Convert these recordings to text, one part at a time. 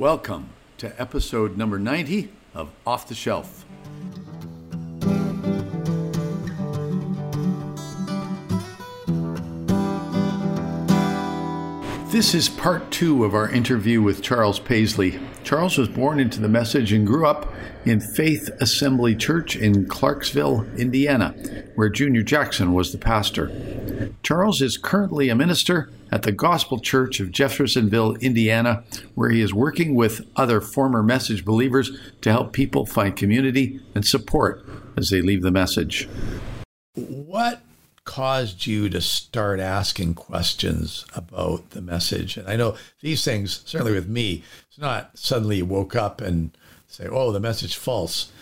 Welcome to episode number 90 of Off the Shelf. This is part two of our interview with Charles Paisley. Charles was born into the message and grew up in Faith Assembly Church in Clarksville, Indiana, where Junior Jackson was the pastor. Charles is currently a minister at the Gospel Church of Jeffersonville, Indiana, where he is working with other former message believers to help people find community and support as they leave the message. What caused you to start asking questions about the message? And I know these things, certainly with me, it's not suddenly you woke up and say, oh, the message false.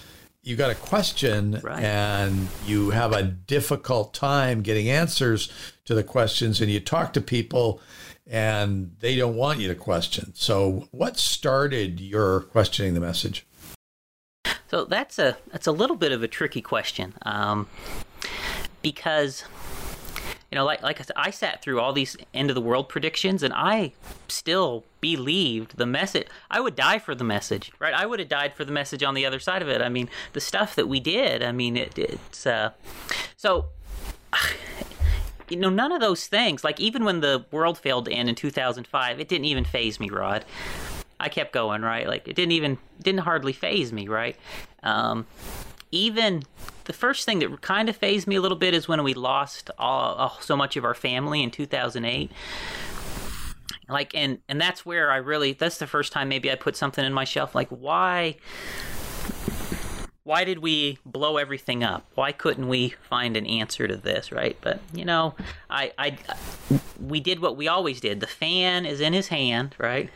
You got a question, right, and you have a difficult time getting answers to the questions, and you talk to people and they don't want you to question. So what started your questioning the message? So that's a little bit of a tricky question, because, you know, like I said, I sat through all these end of the world predictions, and I still believed the message. I would die for the message, right? I would have died for the message on the other side of it. I mean, the stuff that we did, I mean, it's so, you know, none of those things, like even when the world failed to end in 2005, it didn't even faze me, Rod. I kept going, right? Like, it didn't hardly faze me, right? Even the first thing that kind of fazed me a little bit is when we lost so much of our family in 2008. Like, and that's where that's the first time maybe I put something in my shelf. Like, why did we blow everything up? Why couldn't we find an answer to this, right? But, you know, we did what we always did. The fan is in his hand, right?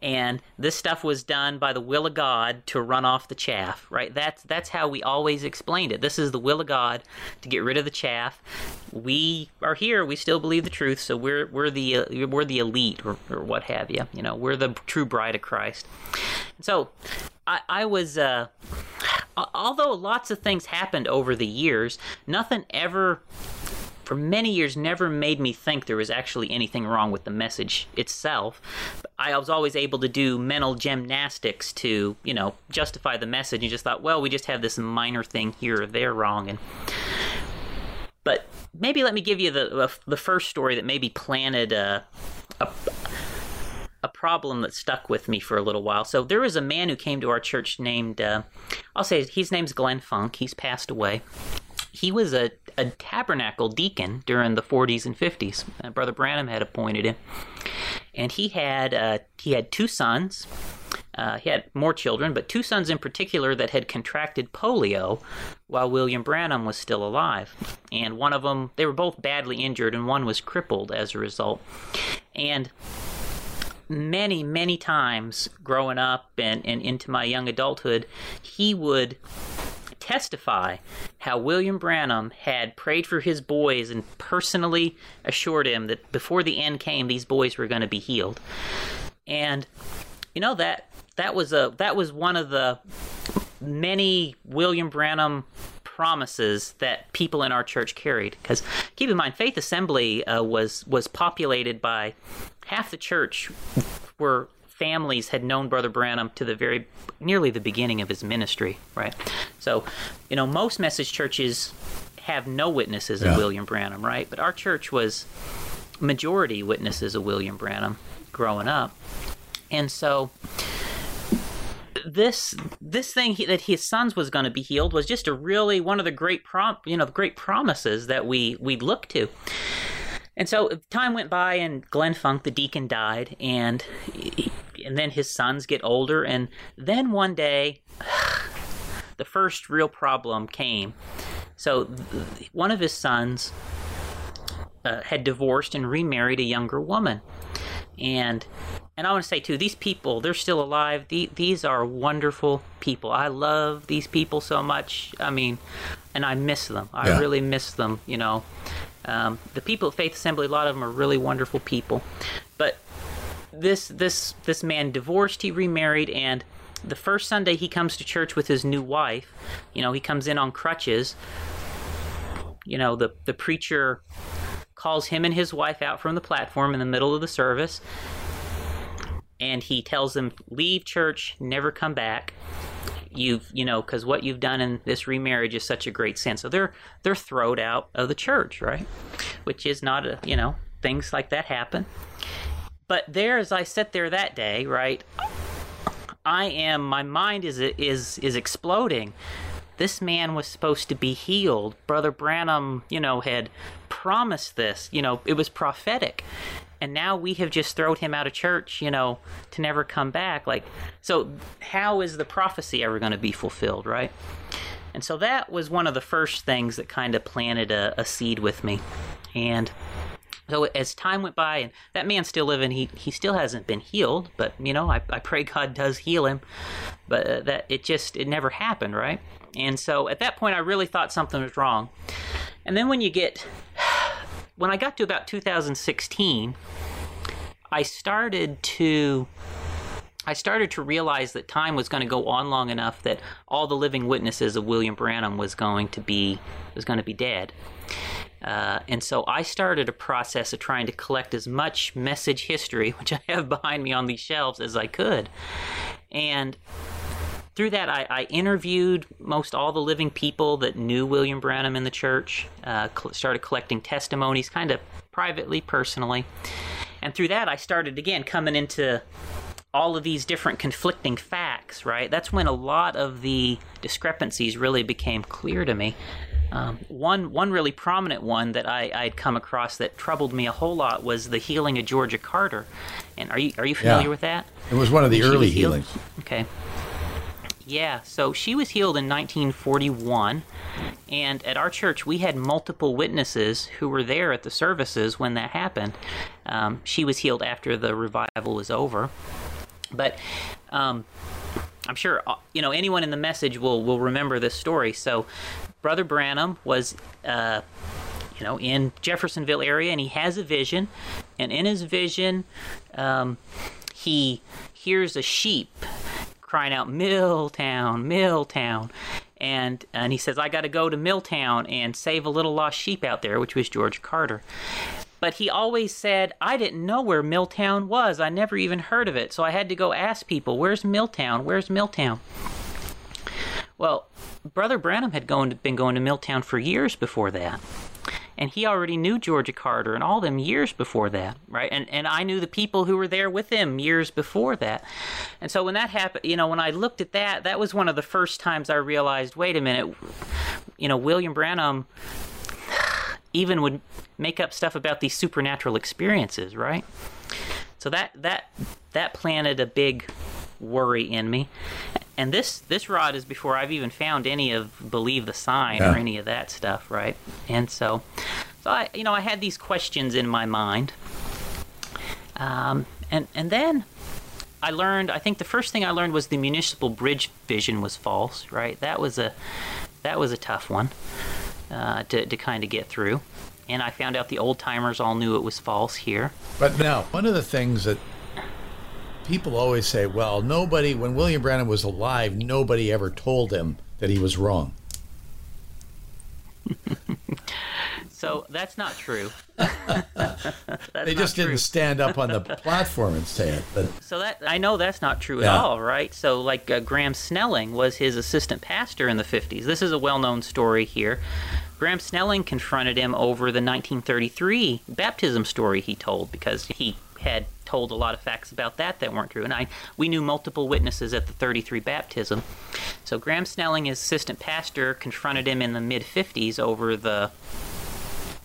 And this stuff was done by the will of God to run off the chaff, right? That's how we always explained it. This is the will of God to get rid of the chaff. We are here. We still believe the truth, so we're the elite or what have you. You know, we're the true bride of Christ. So I was, although lots of things happened over the years, nothing ever, for many years, never made me think there was actually anything wrong with the message itself. I was always able to do mental gymnastics to, you know, justify the message. You just thought, well, we just have this minor thing here or there wrong. But maybe let me give you the first story that maybe planted a problem that stuck with me for a little while. So there was a man who came to our church named, I'll say his name's Glenn Funk. He's passed away. He was a tabernacle deacon during the 40s and 50s. Brother Branham had appointed him, and he had two sons. He had more children, but two sons in particular that had contracted polio while William Branham was still alive. And one of them, they were both badly injured, and one was crippled as a result. And many, many times growing up and into my young adulthood, he would testify how William Branham had prayed for his boys and personally assured him that before the end came, these boys were going to be healed. And, you know, that was one of the many William Branham promises that people in our church carried. Because keep in mind, Faith Assembly was populated by half the church were families had known Brother Branham to the nearly the beginning of his ministry, right? So, you know, most message churches have no witnesses of William Branham, right? But our church was majority witnesses of William Branham growing up. And so this thing that his sons was going to be healed was just one of the great great promises that we look to. And so time went by, and Glenn Funk, the deacon, died, and then his sons get older, and then one day the first real problem came. So one of his sons had divorced and remarried a younger woman, and I want to say too, these people, they're still alive. These are wonderful people. I love these people so much. I mean, and I miss them. I really miss them, you know. The people at Faith Assembly, a lot of them are really wonderful people. But this man divorced, he remarried, and the first Sunday he comes to church with his new wife, you know, he comes in on crutches. You know, the preacher calls him and his wife out from the platform in the middle of the service. and he tells them, leave church, never come back. Because what you've done in this remarriage is such a great sin. So they're throwed out of the church, right? Which is not a, things like that happen. But there, as I sat there that day, right, my mind is exploding. This man was supposed to be healed. Brother Branham, had promised this. It was prophetic. And now we have just thrown him out of church, to never come back. So how is the prophecy ever going to be fulfilled, right? And so that was one of the first things that kind of planted a seed with me. And so as time went by, and that man's still living, he still hasn't been healed, but, I pray God does heal him. But it never happened, right? And so at that point, I really thought something was wrong. And then when I got to about 2016, I started to realize that time was going to go on long enough that all the living witnesses of William Branham was going to be dead. And so I started a process of trying to collect as much message history, which I have behind me on these shelves, as I could. And through that, I interviewed most all the living people that knew William Branham in the church, started collecting testimonies, kind of privately, personally. And through that, I started, again, coming into all of these different conflicting facts, right? That's when a lot of the discrepancies really became clear to me. One really prominent one that I'd come across that troubled me a whole lot was the healing of Georgia Carter. And are you familiar with that? It was one of the early healings. Okay. Yeah, so she was healed in 1941, and at our church we had multiple witnesses who were there at the services when that happened. She was healed after the revival was over, but I'm sure anyone in the message will remember this story. So Brother Branham was in Jeffersonville area, and he has a vision, and in his vision he hears a sheep crying out, Milltown, Milltown. And he says, I got to go to Milltown and save a little lost sheep out there, which was George Carter. But he always said, I didn't know where Milltown was. I never even heard of it. So I had to go ask people, where's Milltown? Where's Milltown? Well, Brother Branham had been going to Milltown for years before that. And he already knew Georgia Carter and all them years before that, right? And I knew the people who were there with him years before that. And so when that happened, when I looked at that, that was one of the first times I realized, wait a minute, William Branham even would make up stuff about these supernatural experiences, right? So that planted a big worry in me. And this rod is before I've even found any of Believe the Sign or any of that stuff, right? And so I had these questions in my mind. And then I learned, I think the first thing I learned was the municipal bridge vision was false, right? That was a tough one to kind of get through. And I found out the old-timers all knew it was false here. But now, one of the things that people always say, well, when William Branham was alive, nobody ever told him that he was wrong. So that's not true. They just didn't stand up on the platform and say it. But so that, I know that's not true at all, right? So like Graham Snelling was his assistant pastor in the 50s. This is a well-known story here. Graham Snelling confronted him over the 1933 baptism story he told, because he had told a lot of facts about that weren't true. And we knew multiple witnesses at the 33 baptism. So Graham Snelling, his assistant pastor, confronted him in the mid-50s over the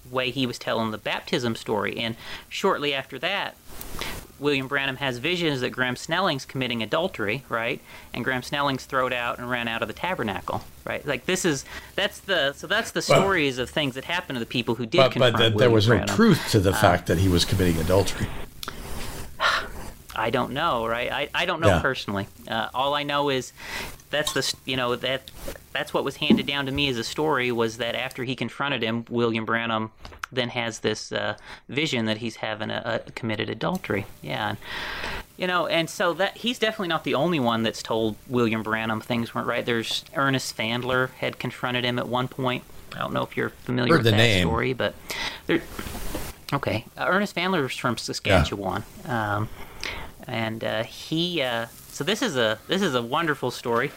way he was telling the baptism story. And shortly after that, William Branham has visions that Graham Snelling's committing adultery, right? And Graham Snelling's thrown out and ran out of the tabernacle, right? Like that's the stories of things that happened to the people who did confront William Branham. But there was no truth to the fact that he was committing adultery. I don't know, right? I don't know personally. All I know is that's what was handed down to me as a story, was that after he confronted him, William Branham then has this vision that he's having committed adultery. Yeah. And so that he's definitely not the only one that's told William Branham things weren't right. There's Ernest Fandler had confronted him at one point. I don't know if you're familiar with that story, but Ernest Fandler was from Saskatchewan. And so this is a wonderful story.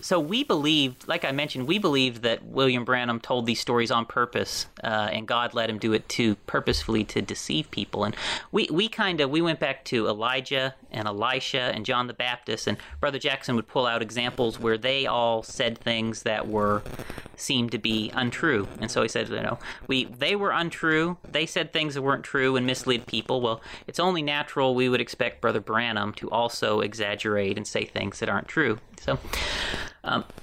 So we believed, like I mentioned, we believed that William Branham told these stories on purpose, and God let him do it too, purposefully to deceive people. And we went back to Elijah and Elisha and John the Baptist, and Brother Jackson would pull out examples where they all said things that seemed to be untrue. And so he said, they were untrue. They said things that weren't true and misled people. Well, it's only natural we would expect Brother Branham to also exaggerate and say things that aren't true.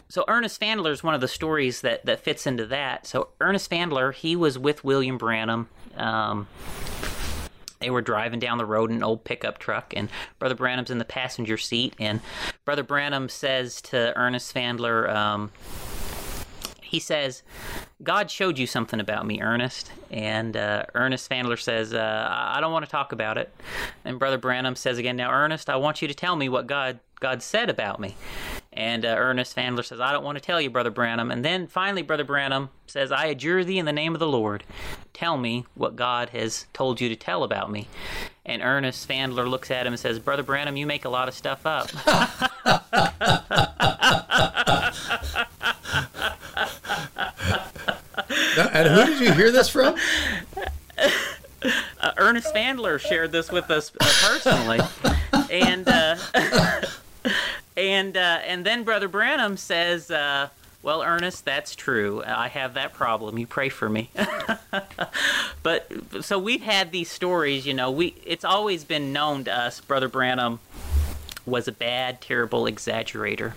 So Ernest Fandler is one of the stories that fits into that. So Ernest Fandler, he was with William Branham. They were driving down the road in an old pickup truck, and Brother Branham's in the passenger seat. And Brother Branham says to Ernest Fandler, he says, "God showed you something about me, Ernest." And Ernest Fandler says, "I don't want to talk about it." And Brother Branham says again, "Now, Ernest, I want you to tell me what God said about me." And Ernest Fandler says, "I don't want to tell you, Brother Branham." And then finally, Brother Branham says, "I adjure thee in the name of the Lord, tell me what God has told you to tell about me." And Ernest Fandler looks at him and says, "Brother Branham, you make a lot of stuff up." And who did you hear this from? Ernest Fandler shared this with us personally. And... and then Brother Branham says, "Well, Ernest, that's true. I have that problem. You pray for me." But so we've had these stories, it's always been known to us. Brother Branham was a bad, terrible exaggerator,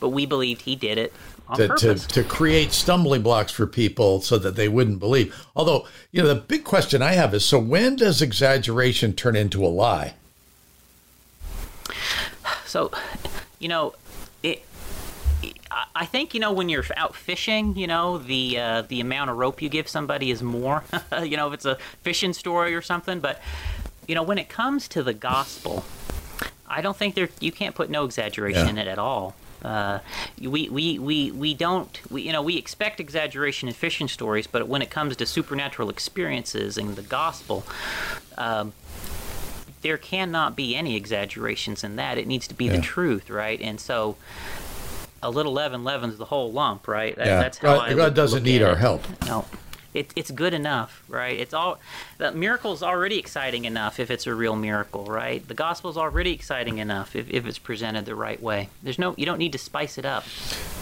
but we believed he did it on purpose to create stumbling blocks for people so that they wouldn't believe. Although, the big question I have is, so when does exaggeration turn into a lie? So, I think, when you're out fishing, the amount of rope you give somebody is more, if it's a fishing story or something. But, when it comes to the gospel, I don't think you can't put no exaggeration in it at all. We expect exaggeration in fishing stories, but when it comes to supernatural experiences and the gospel, there cannot be any exaggerations in that. It needs to be the truth, right? And so a little leaven leavens the whole lump, right? That's how God doesn't need our help. No, it's good enough, right? It's all the miracle's already exciting enough if it's a real miracle, right? The gospel's already exciting enough if it's presented the right way. You don't need to spice it up.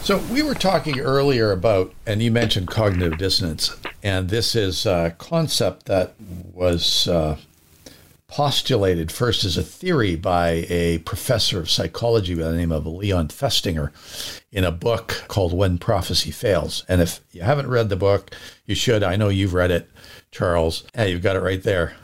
So we were talking earlier about, and you mentioned cognitive dissonance, and this is a concept that was postulated first as a theory by a professor of psychology by the name of Leon Festinger in a book called When Prophecy Fails. And if you haven't read the book, you should. I know you've read it, Charles. Hey, you've got it right there.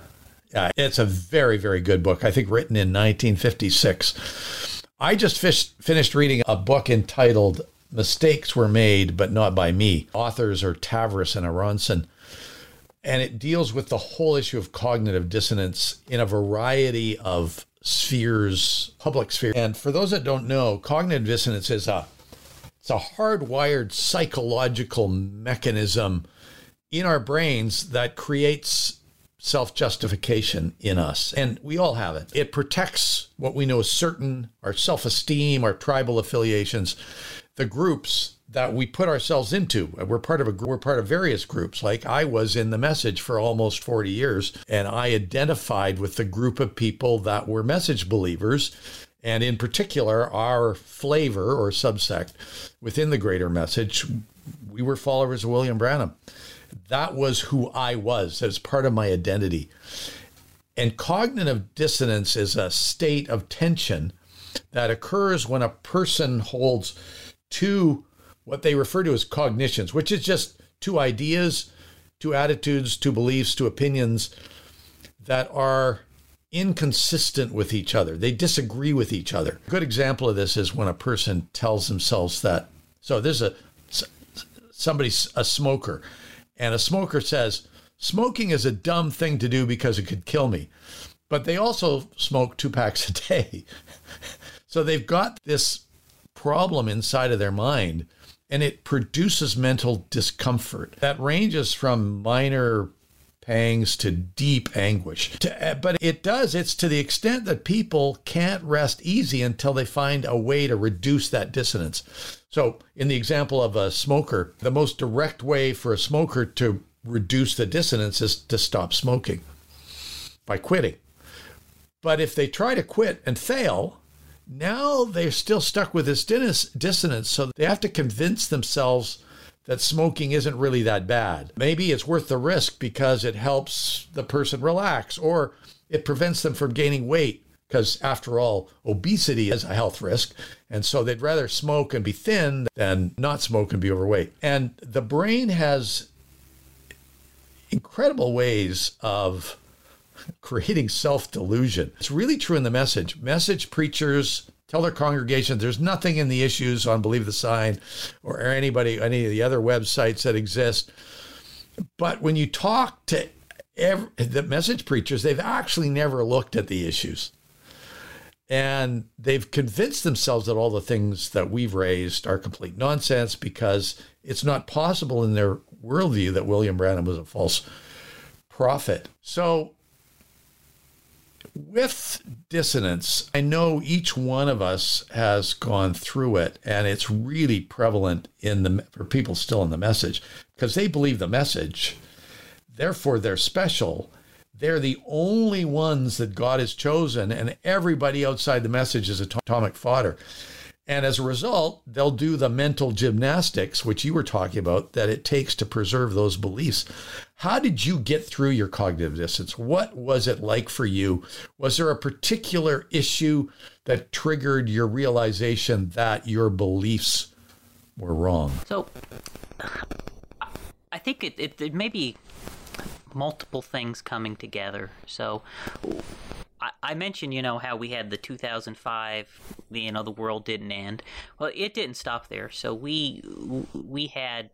It's a very, very good book, I think written in 1956. I just finished reading a book entitled Mistakes Were Made But Not By Me. Authors are Tavris and Aronson. And it deals with the whole issue of cognitive dissonance in a variety of spheres, public sphere. And for those that don't know, cognitive dissonance is it's a hardwired psychological mechanism in our brains that creates self-justification in us. And we all have it. It protects what we know is certain, our self-esteem, our tribal affiliations, the groups that we put ourselves into. We're part of various groups. Like I was in the Message for almost 40 years, and I identified with the group of people that were Message believers, and in particular, our flavor or subsect within the greater Message, we were followers of William Branham. That was who I was. That was part of my identity. And cognitive dissonance is a state of tension that occurs when a person holds two what they refer to as cognitions, which is just two ideas, two attitudes, two beliefs, two opinions that are inconsistent with each other. They disagree with each other. A good example of this is when a person tells themselves that, so there's a smoker, and a smoker says, "Smoking is a dumb thing to do because it could kill me." But they also smoke 2 packs a day. So they've got this problem inside of their mind, and it produces mental discomfort that ranges from minor pangs to deep anguish. But it does. It's to the extent that people can't rest easy until they find a way to reduce that dissonance. So in the example of a smoker, the most direct way for a smoker to reduce the dissonance is to stop smoking by quitting. But if they try to quit and fail, now they're still stuck with this dissonance. So they have to convince themselves that smoking isn't really that bad. Maybe it's worth the risk because it helps the person relax, or it prevents them from gaining weight, because after all, obesity is a health risk. And so they'd rather smoke and be thin than not smoke and be overweight. And the brain has incredible ways of creating self-delusion. It's really true in the message. Message preachers tell their congregation there's nothing in the issues on Believe the Sign or any of the other websites that exist. But when you talk to the message preachers, they've actually never looked at the issues. And they've convinced themselves that all the things that we've raised are complete nonsense because it's not possible in their worldview that William Branham was a false prophet. So with dissonance, I know each one of us has gone through it, and it's really prevalent for people still in the message because they believe the message. Therefore, they're special. They're the only ones that God has chosen, and everybody outside the message is atomic fodder. And as a result, they'll do the mental gymnastics, which you were talking about, that it takes to preserve those beliefs. How did you get through your cognitive dissonance? What was it like for you? Was there a particular issue that triggered your realization that your beliefs were wrong? So I think it may be multiple things coming together. So I mentioned, how we had the 2005, the world didn't end. Well, it didn't stop there. So we had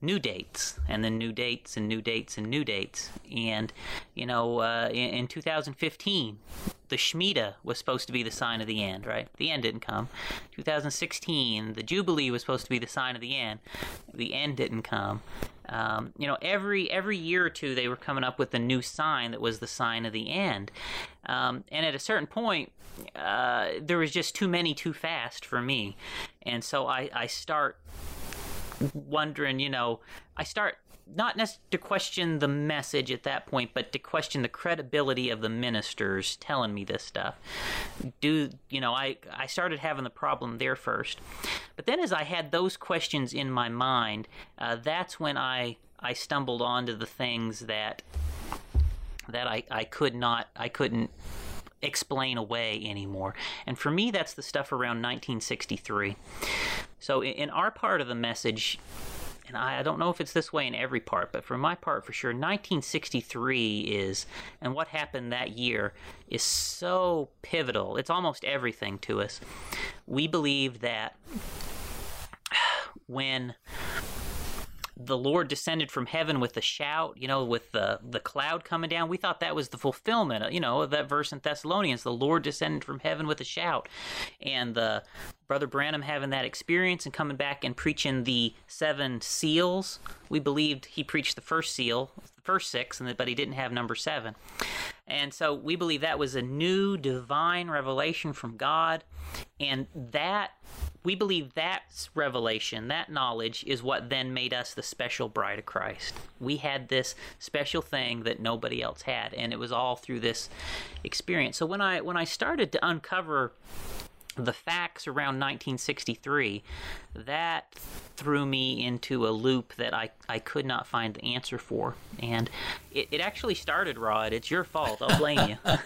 new dates, and then new dates, and new dates, and new dates. And, in 2015, the Shemitah was supposed to be the sign of the end, right? The end didn't come. 2016, the Jubilee was supposed to be the sign of the end. The end didn't come. Every year or two, they were coming up with a new sign that was the sign of the end. And at a certain point, there was just too many too fast for me. And so I start wondering, I start not necessarily to question the message at that point, but to question the credibility of the ministers telling me this stuff. I started having the problem there first. But then as I had those questions in my mind, that's when I stumbled onto the things that I couldn't explain away anymore. And for me, that's the stuff around 1963. So in our part of the message, and I don't know if it's this way in every part, but for my part, for sure, 1963 is, and what happened that year is so pivotal. It's almost everything to us. We believe that when the Lord descended from heaven with a shout, with the cloud coming down, we thought that was the fulfillment of, of that verse in Thessalonians, the Lord descended from heaven with a shout. And the Brother Branham having that experience and coming back and preaching the 7 seals. We believed he preached the first seal, the first 6, but he didn't have number 7. And so we believe that was a new divine revelation from God. And that, we believe that revelation, that knowledge, is what then made us the special bride of Christ. We had this special thing that nobody else had, and it was all through this experience. So when I started to uncover the facts around 1963, that threw me into a loop that I could not find the answer for. And it actually started, Rod. It's your fault. I'll blame you. I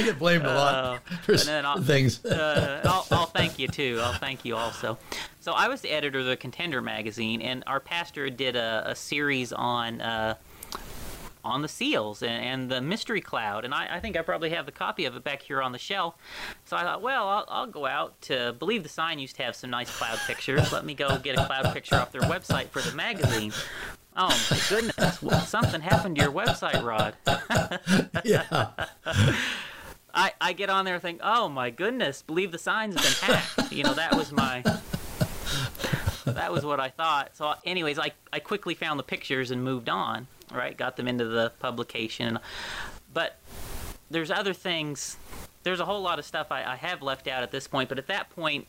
get blamed a lot for things. I'll thank you, too. I'll thank you also. So I was the editor of the Contender magazine, and our pastor did a series on the seals and the mystery cloud, and I think I probably have the copy of it back here on the shelf. So I thought, well, I'll go out to Believe the Sign used to have some nice cloud pictures. Let me go get a cloud picture off their website for the magazine. Oh my goodness! Well, something happened to your website, Rod. Yeah. I get on there and think, oh my goodness, Believe the Sign's been hacked. That was my that was what I thought. So anyways, I quickly found the pictures and moved on, right? Got them into the publication. But there's other things. There's a whole lot of stuff I have left out at this point. But at that point,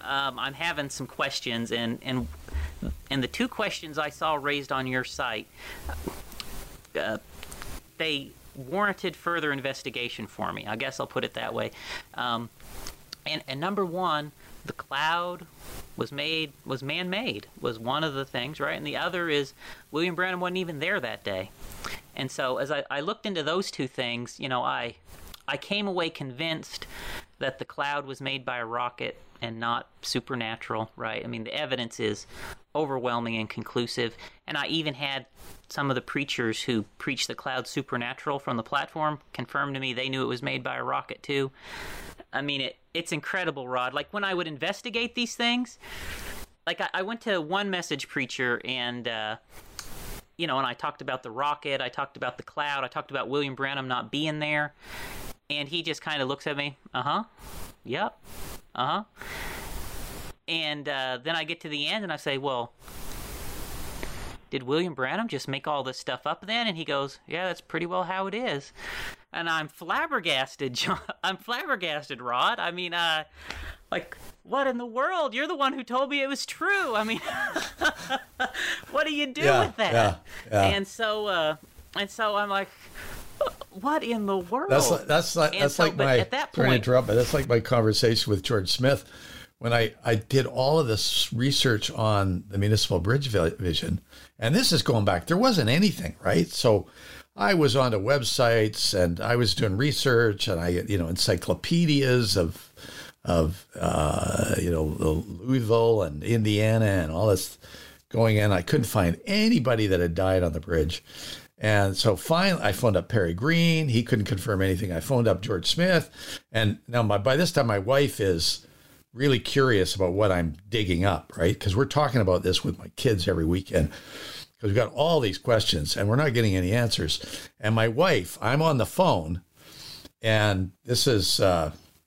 I'm having some questions. And the two questions I saw raised on your site, they warranted further investigation for me. I guess I'll put it that way. And number one, the cloud was man-made, was one of the things, right? And the other is William Branham wasn't even there that day. And so as I looked into those two things, you know, I came away convinced that the cloud was made by a rocket and not supernatural, right? I mean, the evidence is overwhelming and conclusive. And I even had some of the preachers who preached the cloud supernatural from the platform confirm to me they knew it was made by a rocket too. I mean, it's incredible, Rod. Like, when I would investigate these things, like, I went to one message preacher and, you know, and I talked about the rocket, I talked about the cloud, I talked about William Branham not being there, and he just kind of looks at me, yep, and then I get to the end and I say, well, did William Branham just make all this stuff up then? And he goes, yeah, that's pretty well how it is. And I'm flabbergasted, John. I'm flabbergasted, Rod. I mean, like, what in the world? You're the one who told me it was true. I mean, what do you do with that? And so I'm like, what in the world? That's like my conversation with George Smith when I did all of this research on the Municipal Bridge Vision, and this is going back. There wasn't anything, right? So I was onto websites and I was doing research, and I, you know, encyclopedias of you know, Louisville and Indiana and all this going in. I couldn't find anybody that had died on the bridge, and so finally I phoned up Perry Green. He couldn't confirm anything. I phoned up George Smith, and now by this time my wife is really curious about what I'm digging up, right? Because we're talking about this with my kids every weekend. We've got all these questions and we're not getting any answers. And my wife, I'm on the phone, and this is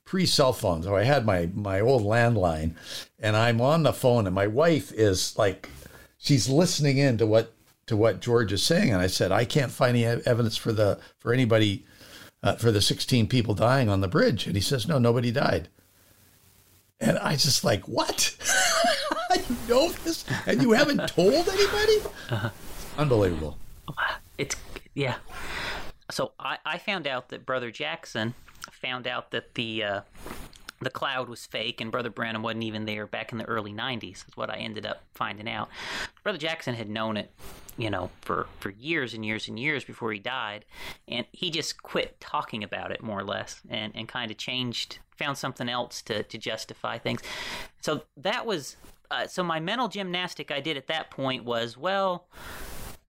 pre-cell phone. So I had my old landline, and I'm on the phone, and my wife is like, she's listening in to what George is saying. And I said, I can't find any evidence for anybody, for the 16 people dying on the bridge. And he says, no, nobody died. And I just like, what? You know this, and you haven't told anybody? Unbelievable. It's, yeah. So I found out that Brother Jackson found out that the cloud was fake, and Brother Branham wasn't even there back in the early 90s, is what I ended up finding out. Brother Jackson had known it, you know, for years and years and years before he died, and he just quit talking about it, more or less, and kind of changed, found something else to justify things. So that was... so my mental gymnastic I did at that point was, well,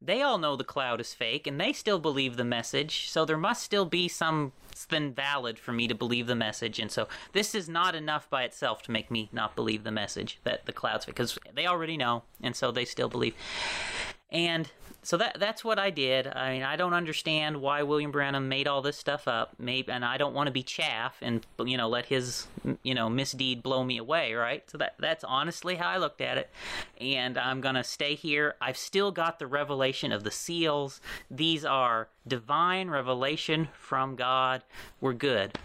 they all know the cloud is fake, and they still believe the message, so there must still be something valid for me to believe the message, and so this is not enough by itself to make me not believe the message that the cloud's fake, because they already know, and so they still believe. And so that's what I did. I mean, I don't understand why William Branham made all this stuff up. Maybe, and I don't want to be chaff and, you know, let his, you know, misdeed blow me away, right? So that's honestly how I looked at it. And I'm going to stay here. I've still got the revelation of the seals. These are divine revelation from God. We're good.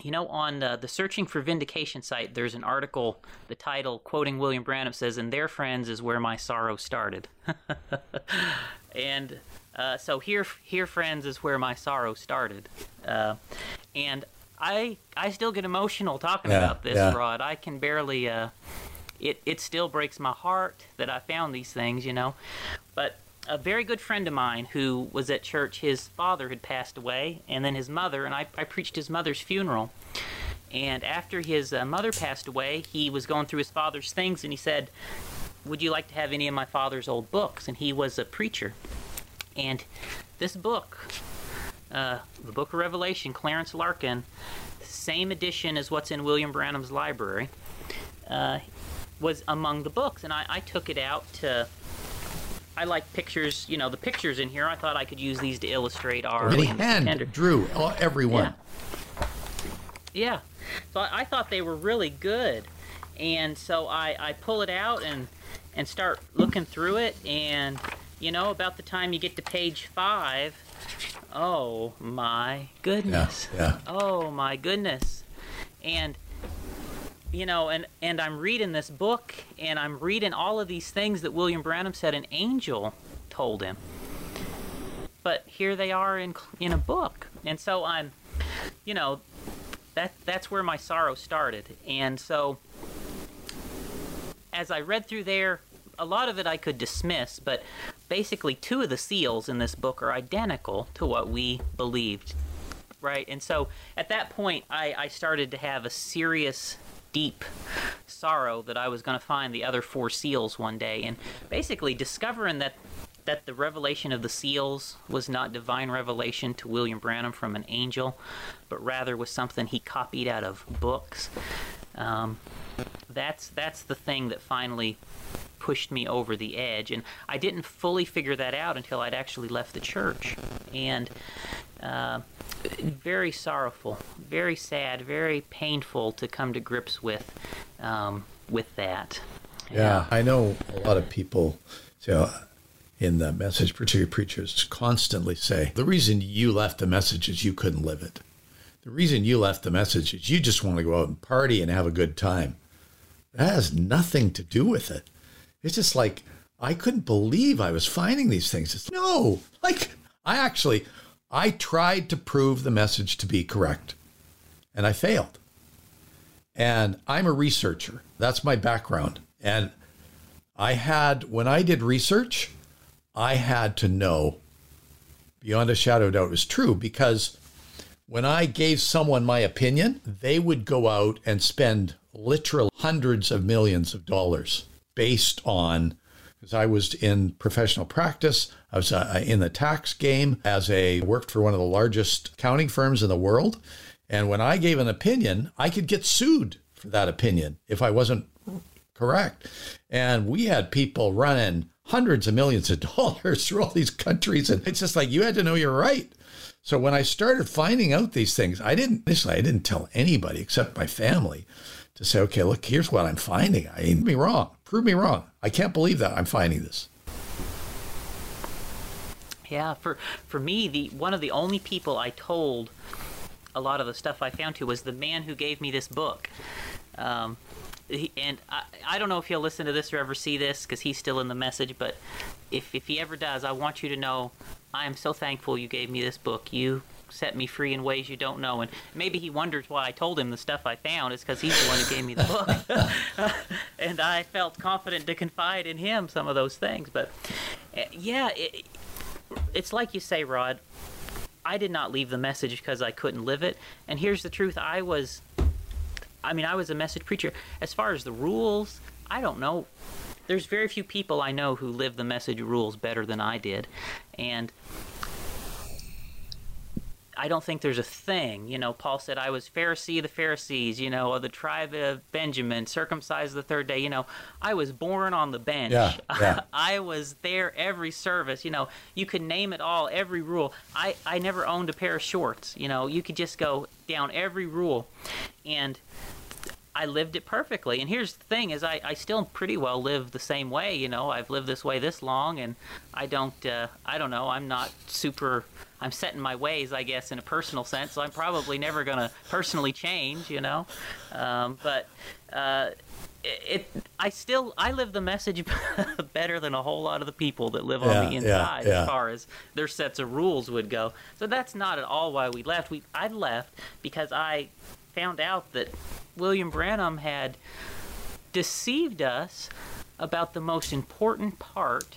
You know, on the Searching for Vindication site, there's an article, the title, quoting William Branham, says, "And their friends is where my sorrow started." And so here, friends, is where my sorrow started. And I still get emotional talking about this, Rod. I can barely, it still breaks my heart that I found these things, you know. But a very good friend of mine who was at church, his father had passed away, and then his mother, and I preached his mother's funeral. And after his mother passed away, he was going through his father's things, and he said, would you like to have any of my father's old books? And he was a preacher. And this book, the Book of Revelation, Clarence Larkin, same edition as what's in William Branham's library, was among the books. And I took it out to... I like pictures, you know, the pictures in here. I thought I could use these to illustrate our... Really hand-drew everyone. Yeah. So I thought they were really good. And so I pull it out and start looking through it, and you know, about the time you get to page 5, oh my goodness. Yeah, yeah. Oh my goodness. And you know, and I'm reading this book, and I'm reading all of these things that William Branham said an angel told him. But here they are in a book. And so I'm, you know, that's where my sorrow started. And so as I read through there, a lot of it I could dismiss, but basically 2 of the seals in this book are identical to what we believed, right? And so at that point, I started to have a serious, deep sorrow that I was going to find the other 4 seals one day. And basically discovering that the revelation of the seals was not divine revelation to William Branham from an angel, but rather was something he copied out of books. That's the thing that finally pushed me over the edge, and I didn't fully figure that out until I'd actually left the church. And very sorrowful, very sad, very painful to come to grips with that. Yeah, I know a lot of people, so in the message, particularly preachers, constantly say, the reason you left the message is you couldn't live it. The reason you left the message is you just want to go out and party and have a good time. That has nothing to do with it. It's just like, I couldn't believe I was finding these things. It's, no, like, I tried to prove the message to be correct, and I failed. And I'm a researcher. That's my background. And when I did research, I had to know beyond a shadow of doubt it was true, because when I gave someone my opinion, they would go out and spend literal hundreds of millions of dollars based on, because I was in professional practice, I was in the tax game, worked for one of the largest accounting firms in the world. And when I gave an opinion, I could get sued for that opinion if I wasn't correct. And we had people running hundreds of millions of dollars through all these countries. And it's just like, you had to know you're right. So when I started finding out these things, I didn't tell anybody except my family to say, okay, look, here's what I'm finding. I ain't me wrong. Prove me wrong. I can't believe that I'm finding this. Yeah, for me, one of the only people I told a lot of the stuff I found to was the man who gave me this book. And I don't know if he'll listen to this or ever see this, because he's still in the message, but if he ever does, I want you to know I am so thankful you gave me this book. You set me free in ways you don't know. And maybe he wonders why I told him the stuff I found. It's because he's the one who gave me the book. And I felt confident to confide in him some of those things. But yeah, it's like you say, Rod, I did not leave the message because I couldn't live it. And here's the truth. I was a message preacher. As far as the rules, I don't know. There's very few people I know who live the message rules better than I did. And I don't think there's a thing. You know, Paul said, I was Pharisee of the Pharisees, you know, of the tribe of Benjamin, circumcised the 3rd day. You know, I was born on the bench. Yeah, yeah. I was there every service. You know, you could name it all, every rule. I never owned a pair of shorts. You know, you could just go down every rule. And I lived it perfectly. And here's the thing is I still pretty well live the same way. You know, I've lived this way this long, and I don't know. I'm set in my ways, I guess, in a personal sense. So I'm probably never going to personally change, you know. I live the message better than a whole lot of the people that live on the inside, as far as their sets of rules would go. So that's not at all why we left. I left because I found out that William Branham had deceived us about the most important part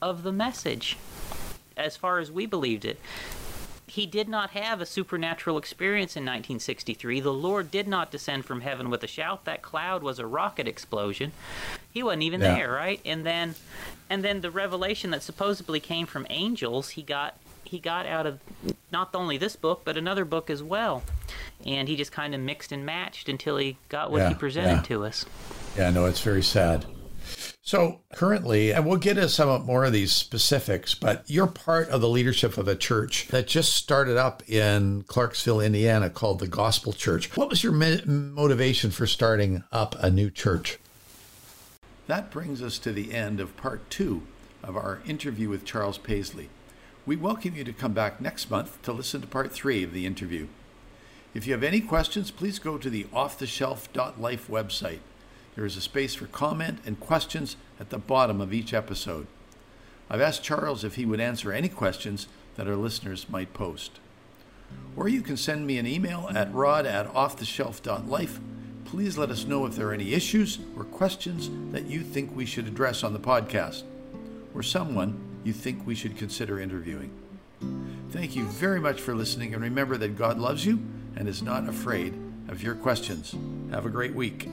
of the message, as far as we believed it. He did not have a supernatural experience in 1963. The Lord did not descend from heaven with a shout. That cloud was a rocket explosion. He wasn't even there, right? And then the revelation that supposedly came from angels, he got out of not only this book, but another book as well. And he just kind of mixed and matched until he got what he presented to us. Yeah, no, it's very sad. So currently, and we'll get into some more of these specifics, but you're part of the leadership of a church that just started up in Clarksville, Indiana, called the Gospel Church. What was your motivation for starting up a new church? That brings us to the end of part two of our interview with Charles Paisley. We welcome you to come back next month to listen to part three of the interview. If you have any questions, please go to the offtheshelf.life website. There is a space for comment and questions at the bottom of each episode. I've asked Charles if he would answer any questions that our listeners might post. Or you can send me an email at rod@offtheshelf.life. Please let us know if there are any issues or questions that you think we should address on the podcast, or someone you think we should consider interviewing. Thank you very much for listening, and remember that God loves you and is not afraid of your questions. Have a great week.